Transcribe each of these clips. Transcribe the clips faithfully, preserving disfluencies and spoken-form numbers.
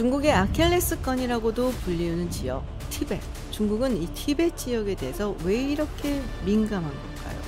중국의 아킬레스건이라고도 불리우는 지역, 티베트. 중국은 이 티베트 지역에 대해서 왜 이렇게 민감한 걸까요?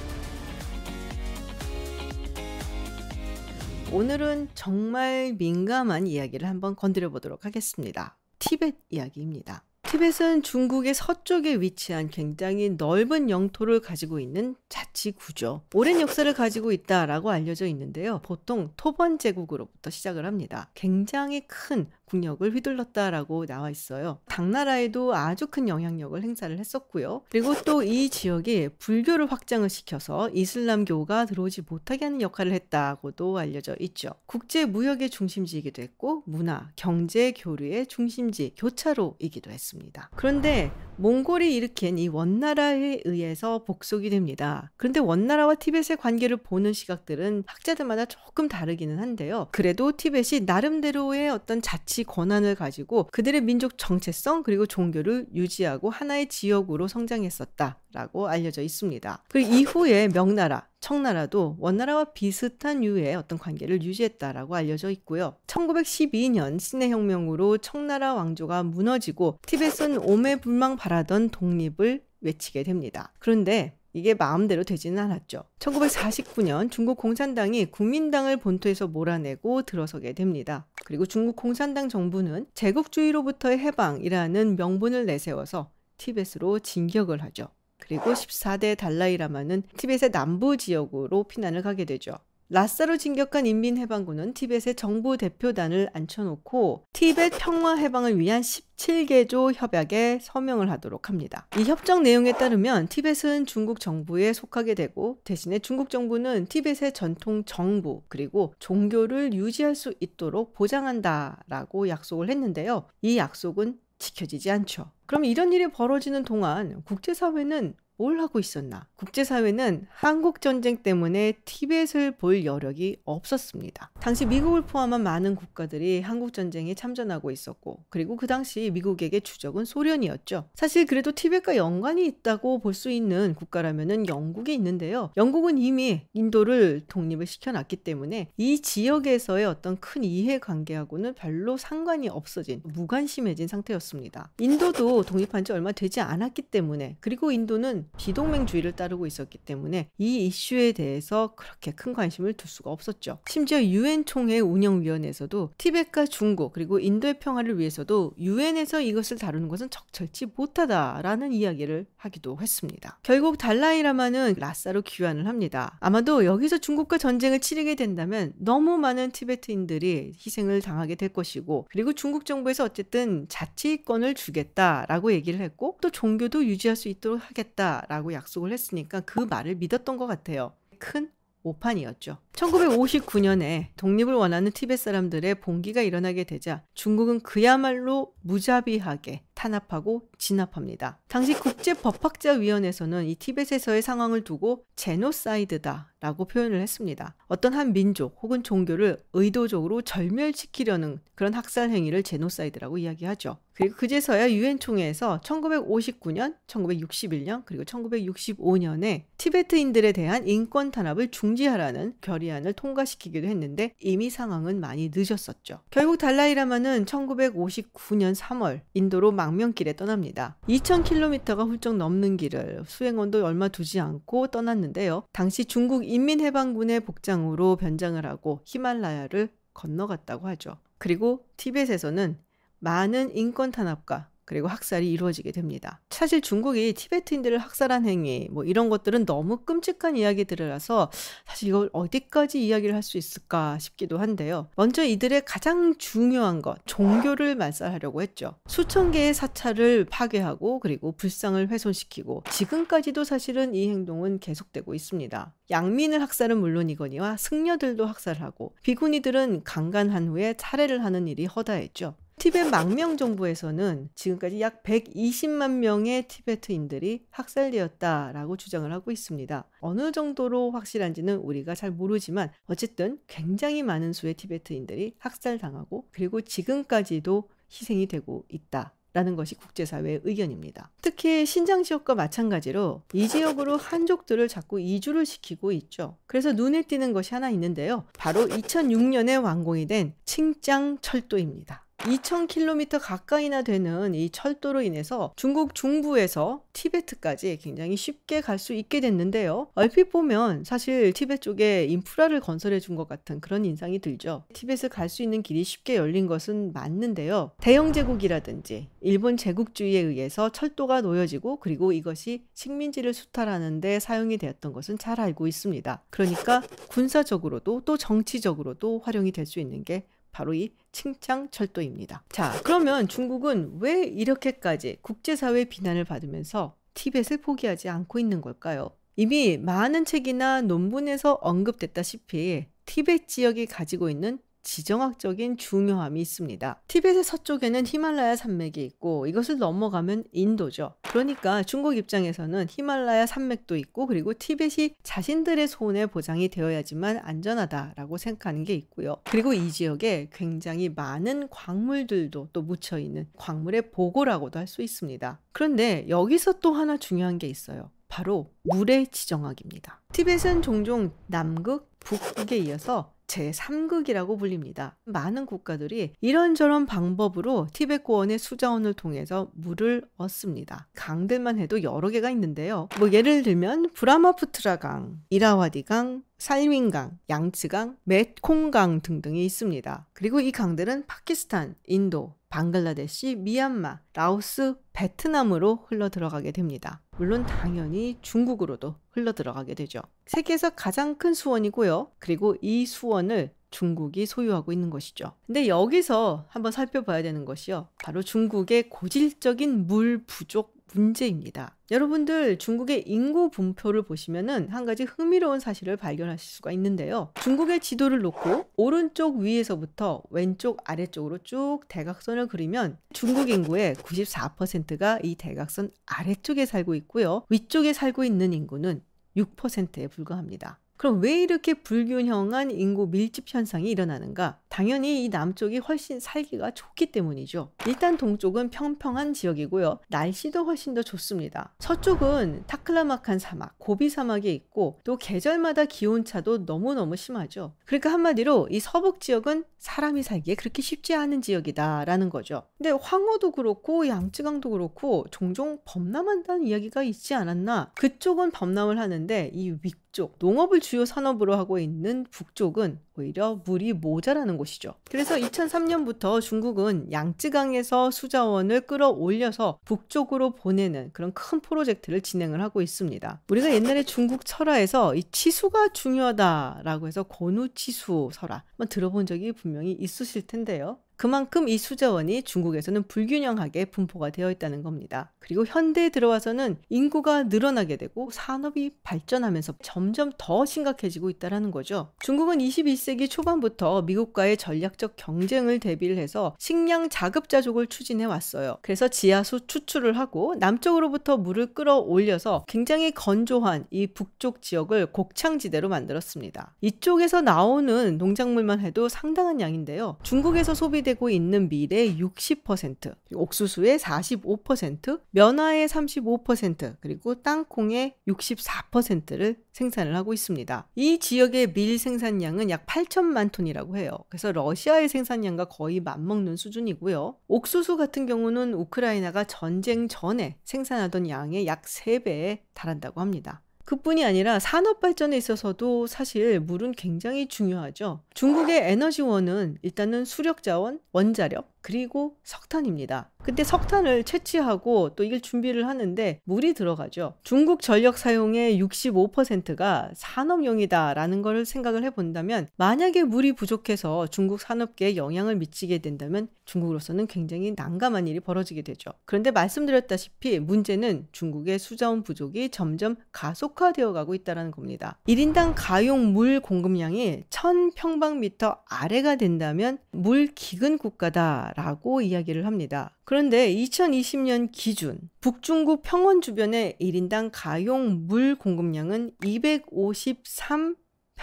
오늘은 정말 민감한 이야기를 한번 건드려 보도록 하겠습니다. 티베트 이야기입니다. 티벳은 중국의 서쪽에 위치한 굉장히 넓은 영토를 가지고 있는 자치구죠. 오랜 역사를 가지고 있다라고 알려져 있는데요. 보통 토번 제국으로부터 시작을 합니다. 굉장히 큰 국력을 휘둘렀다라고 나와 있어요. 당나라에도 아주 큰 영향력을 행사를 했었고요. 그리고 또 이 지역에 불교를 확장을 시켜서 이슬람교가 들어오지 못하게 하는 역할을 했다고도 알려져 있죠. 국제 무역의 중심지이기도 했고 문화, 경제, 교류의 중심지, 교차로이기도 했습니다. 그런데 몽골이 일으킨 이 원나라에 의해서 복속이 됩니다. 그런데 원나라와 티벳의 관계를 보는 시각들은 학자들마다 조금 다르기는 한데요. 그래도 티벳이 나름대로의 어떤 자치 권한을 가지고 그들의 민족 정체성 그리고 종교를 유지하고 하나의 지역으로 성장했었다라고 알려져 있습니다. 그리고 이후에 명나라, 청나라도 원나라와 비슷한 유의 어떤 관계를 유지했다라고 알려져 있고요. 천구백십이 년 신해혁명으로 청나라 왕조가 무너지고 티벳은 오매불망 바라던 독립을 외치게 됩니다. 그런데 이게 마음대로 되지는 않았죠. 천구백사십구 년 중국 공산당이 국민당을 본토에서 몰아내고 들어서게 됩니다. 그리고 중국 공산당 정부는 제국주의로부터의 해방이라는 명분을 내세워서 티벳으로 진격을 하죠. 그리고 십사 대 달라이라마는 티벳의 남부 지역으로 피난을 가게 되죠. 라싸로 진격한 인민해방군은 티벳의 정부 대표단을 앉혀놓고 티벳 평화해방을 위한 십칠 개조 협약에 서명을 하도록 합니다. 이 협정 내용에 따르면 티벳은 중국 정부에 속하게 되고 대신에 중국 정부는 티벳의 전통 정부 그리고 종교를 유지할 수 있도록 보장한다라고 약속을 했는데요. 이 약속은 지켜지지 않죠. 그럼 이런 일이 벌어지는 동안 국제사회는 뭘 하고 있었나? 국제사회는 한국전쟁 때문에 티벳을 볼 여력이 없었습니다. 당시 미국을 포함한 많은 국가들이 한국전쟁에 참전하고 있었고 그리고 그 당시 미국에게 주적은 소련이었죠. 사실 그래도 티벳과 연관이 있다고 볼 수 있는 국가라면은 영국이 있는데요. 영국은 이미 인도를 독립을 시켜놨기 때문에 이 지역에서의 어떤 큰 이해관계하고는 별로 상관이 없어진, 무관심해진 상태였습니다. 인도도 독립한 지 얼마 되지 않았기 때문에, 그리고 인도는 비동맹주의를 따르고 있었기 때문에 이 이슈에 대해서 그렇게 큰 관심을 둘 수가 없었죠. 심지어 유엔 총회 운영위원회에서도 티벳과 중국 그리고 인도의 평화를 위해서도 유엔에서 이것을 다루는 것은 적절치 못하다라는 이야기를 하기도 했습니다. 결국 달라이라마는 라싸로 귀환을 합니다. 아마도 여기서 중국과 전쟁을 치르게 된다면 너무 많은 티베트인들이 희생을 당하게 될 것이고, 그리고 중국 정부에서 어쨌든 자치권을 주겠다라고 얘기를 했고 또 종교도 유지할 수 있도록 하겠다라고 약속을 했으니까 그 말을 믿었던 것 같아요. 큰 오판이었죠. 천구백오십구 년에 독립을 원하는 티벳 사람들의 봉기가 일어나게 되자 중국은 그야말로 무자비하게 탄압하고 진압합니다. 당시 국제법학자위원회에서는 이 티벳에서의 상황을 두고 제노사이드다라고 표현을 했습니다. 어떤 한 민족 혹은 종교를 의도적으로 절멸시키려는 그런 학살 행위를 제노사이드라고 이야기하죠. 그리고 그제서야 유엔 총회에서 천구백오십구 년, 천구백육십일 년, 그리고 천구백육십오 년에 티베트인들에 대한 인권 탄압을 중지하라는 결의안을 통과시키기도 했는데 이미 상황은 많이 늦었었죠. 결국 달라이라마는 천구백오십구 년 삼월 인도로 망명길에 떠납니다. 이천 킬로미터가 훌쩍 넘는 길을 수행원도 얼마 두지 않고 떠났는데요. 당시 중국 인민해방군의 복장으로 변장을 하고 히말라야를 건너갔다고 하죠. 그리고 티벳에서는 많은 인권 탄압과 그리고 학살이 이루어지게 됩니다. 사실 중국이 티베트인들을 학살한 행위 뭐 이런 것들은 너무 끔찍한 이야기들이라서 사실 이걸 어디까지 이야기를 할 수 있을까 싶기도 한데요. 먼저 이들의 가장 중요한 것, 종교를 말살하려고 했죠. 수천 개의 사찰을 파괴하고 그리고 불상을 훼손시키고 지금까지도 사실은 이 행동은 계속되고 있습니다. 양민을 학살은 물론이거니와 승려들도 학살하고 비구니들은 강간한 후에 살해를 하는 일이 허다했죠. 티벳 망명 정부에서는 지금까지 약 백이십만 명의 티베트인들이 학살되었다라고 주장을 하고 있습니다. 어느 정도로 확실한지는 우리가 잘 모르지만 어쨌든 굉장히 많은 수의 티베트인들이 학살당하고 그리고 지금까지도 희생이 되고 있다. 라는 것이 국제사회의 의견입니다. 특히 신장 지역과 마찬가지로 이 지역으로 한족들을 자꾸 이주를 시키고 있죠. 그래서 눈에 띄는 것이 하나 있는데요. 바로 이천육 년에 완공이 된 칭짱 철도입니다. 이천 킬로미터 가까이나 되는 이 철도로 인해서 중국 중부에서 티베트까지 굉장히 쉽게 갈 수 있게 됐는데요. 얼핏 보면 사실 티베트 쪽에 인프라를 건설해 준 것 같은 그런 인상이 들죠. 티베트에 갈 수 있는 길이 쉽게 열린 것은 맞는데요. 대영 제국이라든지 일본 제국주의에 의해서 철도가 놓여지고 그리고 이것이 식민지를 수탈하는 데 사용이 되었던 것은 잘 알고 있습니다. 그러니까 군사적으로도 또 정치적으로도 활용이 될 수 있는 게 바로 이 칭창철도입니다. 자, 그러면 중국은 왜 이렇게까지 국제사회의 비난을 받으면서 티벳을 포기하지 않고 있는 걸까요? 이미 많은 책이나 논문에서 언급됐다시피 티벳 지역이 가지고 있는 지정학적인 중요함이 있습니다. 티벳의 서쪽에는 히말라야 산맥이 있고 이것을 넘어가면 인도죠. 그러니까 중국 입장에서는 히말라야 산맥도 있고 그리고 티벳이 자신들의 손에 보장이 되어야지만 안전하다라고 생각하는 게 있고요. 그리고 이 지역에 굉장히 많은 광물들도 또 묻혀있는 광물의 보고라고도 할 수 있습니다. 그런데 여기서 또 하나 중요한 게 있어요. 바로 물의 지정학입니다. 티벳은 종종 남극, 북극에 이어서 제삼 극이라고 불립니다. 많은 국가들이 이런저런 방법으로 티벳 고원의 수자원을 통해서 물을 얻습니다. 강들만 해도 여러 개가 있는데요. 뭐 예를 들면 브라마푸트라강, 이라와디강, 살윈강, 양치강, 맷콩강 등등이 있습니다. 그리고 이 강들은 파키스탄, 인도, 방글라데시, 미얀마, 라오스, 베트남으로 흘러들어가게 됩니다. 물론 당연히 중국으로도 흘러들어가게 되죠. 세계에서 가장 큰 수원이고요. 그리고 이 수원을 중국이 소유하고 있는 것이죠. 근데 여기서 한번 살펴봐야 되는 것이요. 바로 중국의 고질적인 물 부족 문제입니다. 여러분들 중국의 인구 분포를 보시면은 한 가지 흥미로운 사실을 발견하실 수가 있는데요. 중국의 지도를 놓고 오른쪽 위에서부터 왼쪽 아래쪽으로 쭉 대각선을 그리면 중국 인구의 구십사 퍼센트가 이 대각선 아래쪽에 살고 있고요. 위쪽에 살고 있는 인구는 육 퍼센트에 불과합니다. 그럼 왜 이렇게 불균형한 인구 밀집 현상이 일어나는가? 당연히 이 남쪽이 훨씬 살기가 좋기 때문이죠. 일단 동쪽은 평평한 지역이고요. 날씨도 훨씬 더 좋습니다. 서쪽은 타클라마칸 사막, 고비 사막이 있고 또 계절마다 기온차도 너무너무 심하죠. 그러니까 한마디로 이 서북 지역은 사람이 살기에 그렇게 쉽지 않은 지역이다라는 거죠. 근데 황호도 그렇고 양쯔강도 그렇고 종종 범람한다는 이야기가 있지 않았나? 그쪽은 범람을 하는데 이 위 쪽, 농업을 주요 산업으로 하고 있는 북쪽은 오히려 물이 모자라는 곳이죠. 그래서 이천삼 년부터 중국은 양쯔강에서 수자원을 끌어올려서 북쪽으로 보내는 그런 큰 프로젝트를 진행을 하고 있습니다. 우리가 옛날에 중국 철화에서 이 치수가 중요하다라고 해서 권우치수설화 한번 들어본 적이 분명히 있으실 텐데요. 그만큼 이 수자원이 중국에서는 불균형하게 분포가 되어 있다는 겁니다. 그리고 현대에 들어와서는 인구가 늘어나게 되고 산업이 발전하면서 점점 더 심각해지고 있다는 거죠. 중국은 이십일 세기 초반부터 미국과의 전략적 경쟁을 대비를 해서 식량 자급자족을 추진해 왔어요. 그래서 지하수 추출을 하고 남쪽으로부터 물을 끌어올려서 굉장히 건조한 이 북쪽 지역을 곡창지대로 만들었습니다. 이쪽에서 나오는 농작물만 해도 상당한 양인데요. 중국에서 소비 되고 있는 밀의 육십 퍼센트, 옥수수의 사십오 퍼센트, 면화의 삼십오 퍼센트, 그리고 땅콩의 육십사 퍼센트를 생산을 하고 있습니다. 이 지역의 밀 생산량은 약 팔천만 톤이라고 해요. 그래서 러시아의 생산량과 거의 맞먹는 수준이고요. 옥수수 같은 경우는 우크라이나가 전쟁 전에 생산하던 양의 약 세 배에 달한다고 합니다. 그뿐이 아니라 산업 발전에 있어서도 사실 물은 굉장히 중요하죠. 중국의 에너지원은 일단은 수력자원, 원자력, 그리고 석탄입니다. 근데 석탄을 채취하고 또 이걸 준비를 하는데 물이 들어가죠. 중국 전력 사용의 육십오 퍼센트가 산업용이다라는 걸 생각을 해본다면 만약에 물이 부족해서 중국 산업계에 영향을 미치게 된다면 중국으로서는 굉장히 난감한 일이 벌어지게 되죠. 그런데 말씀드렸다시피 문제는 중국의 수자원 부족이 점점 가속화되어 가고 있다는 겁니다. 일 인당 가용 물 공급량이 천 평방미터 아래가 된다면 물 기근 국가다 라고 이야기를 합니다. 그런데 이천이십 년 기준 북중국 평원 주변의 일 인당 가용 물 공급량은 이백오십삼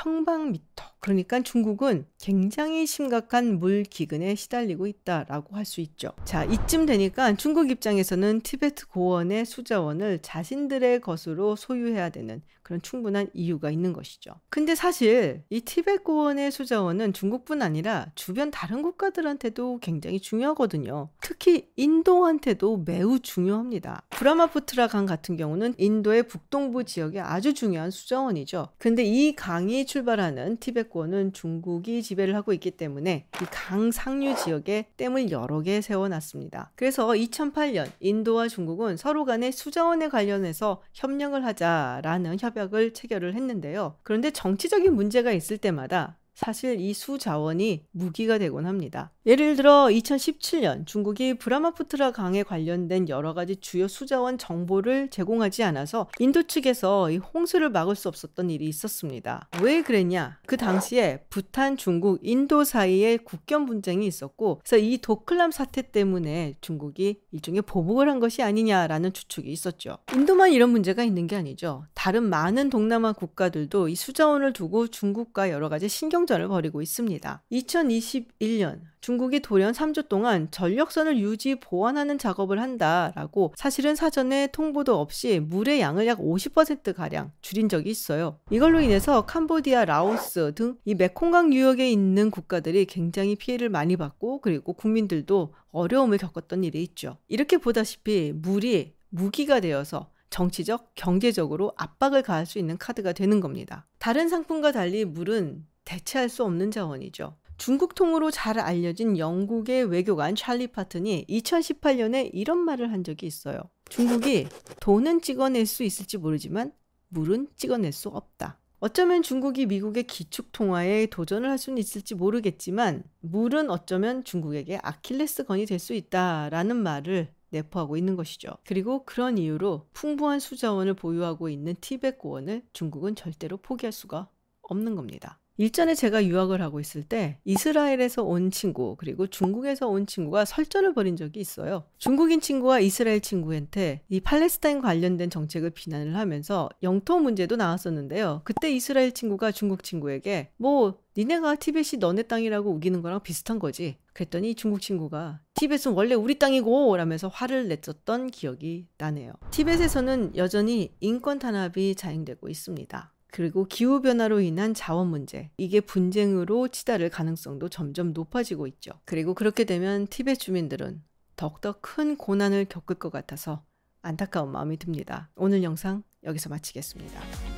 평방미터. 그러니까 중국은 굉장히 심각한 물기근에 시달리고 있다라고 할 수 있죠. 자, 이쯤 되니까 중국 입장에서는 티베트 고원의 수자원을 자신들의 것으로 소유해야 되는 그런 충분한 이유가 있는 것이죠. 근데 사실 이 티베트 고원의 수자원은 중국뿐 아니라 주변 다른 국가들한테도 굉장히 중요하거든요. 특히 인도한테도 매우 중요합니다. 브라마푸트라강 같은 경우는 인도의 북동부 지역에 아주 중요한 수자원이죠. 근데 이 강이 출발하는 티베트 고원은 중국이 지배를 하고 있기 때문에 이 강 상류 지역에 댐을 여러 개 세워놨습니다. 그래서 이천팔 년 인도와 중국은 서로 간에 수자원에 관련해서 협력을 하자라는 협약을 체결을 했는데요. 그런데 정치적인 문제가 있을 때마다 사실 이 수자원이 무기가 되곤 합니다. 예를 들어 이천십칠 년 중국이 브라마푸트라 강에 관련된 여러 가지 주요 수자원 정보를 제공하지 않아서 인도 측에서 이 홍수를 막을 수 없었던 일이 있었습니다. 왜 그랬냐? 그 당시에 부탄, 중국, 인도 사이에 국경 분쟁이 있었고, 그래서 이 도클람 사태 때문에 중국이 일종의 보복을 한 것이 아니냐라는 추측이 있었죠. 인도만 이런 문제가 있는 게 아니죠. 다른 많은 동남아 국가들도 이 수자원을 두고 중국과 여러 가지 신경 전을 벌이고 있습니다. 이천이십일 년 중국이 돌연 삼 주 동안 전력선을 유지 보완하는 작업을 한다라고 사실은 사전에 통보도 없이 물의 양을 약 오십 퍼센트가량 줄인 적이 있어요. 이걸로 인해서 캄보디아, 라오스 등 이 메콩강 유역에 있는 국가들이 굉장히 피해를 많이 받고, 그리고 국민들도 어려움을 겪었던 일이 있죠. 이렇게 보다시피 물이 무기가 되어서 정치적, 경제적으로 압박을 가할 수 있는 카드가 되는 겁니다. 다른 상품과 달리 물은 대체할 수 없는 자원이죠. 중국 통으로 잘 알려진 영국의 외교관 찰리 파튼이 이천십팔 년에 이런 말을 한 적이 있어요. 중국이 돈은 찍어낼 수 있을지 모르지만 물은 찍어낼 수 없다. 어쩌면 중국이 미국의 기축통화에 도전을 할 수는 있을지 모르겠지만 물은 어쩌면 중국에게 아킬레스건이 될 수 있다라는 말을 내포하고 있는 것이죠. 그리고 그런 이유로 풍부한 수자원을 보유하고 있는 티베트 고원을 중국은 절대로 포기할 수가 없는 겁니다. 일전에 제가 유학을 하고 있을 때 이스라엘에서 온 친구, 그리고 중국에서 온 친구가 설전을 벌인 적이 있어요. 중국인 친구와 이스라엘 친구한테 이 팔레스타인 관련된 정책을 비난을 하면서 영토 문제도 나왔었는데요. 그때 이스라엘 친구가 중국 친구에게 뭐 니네가 티벳이 너네 땅이라고 우기는 거랑 비슷한 거지. 그랬더니 중국 친구가 티벳은 원래 우리 땅이고 라면서 화를 냈었던 기억이 나네요. 티벳에서는 여전히 인권 탄압이 자행되고 있습니다. 그리고 기후변화로 인한 자원 문제, 이게 분쟁으로 치달을 가능성도 점점 높아지고 있죠. 그리고 그렇게 되면 티베트 주민들은 더욱더 큰 고난을 겪을 것 같아서 안타까운 마음이 듭니다. 오늘 영상 여기서 마치겠습니다.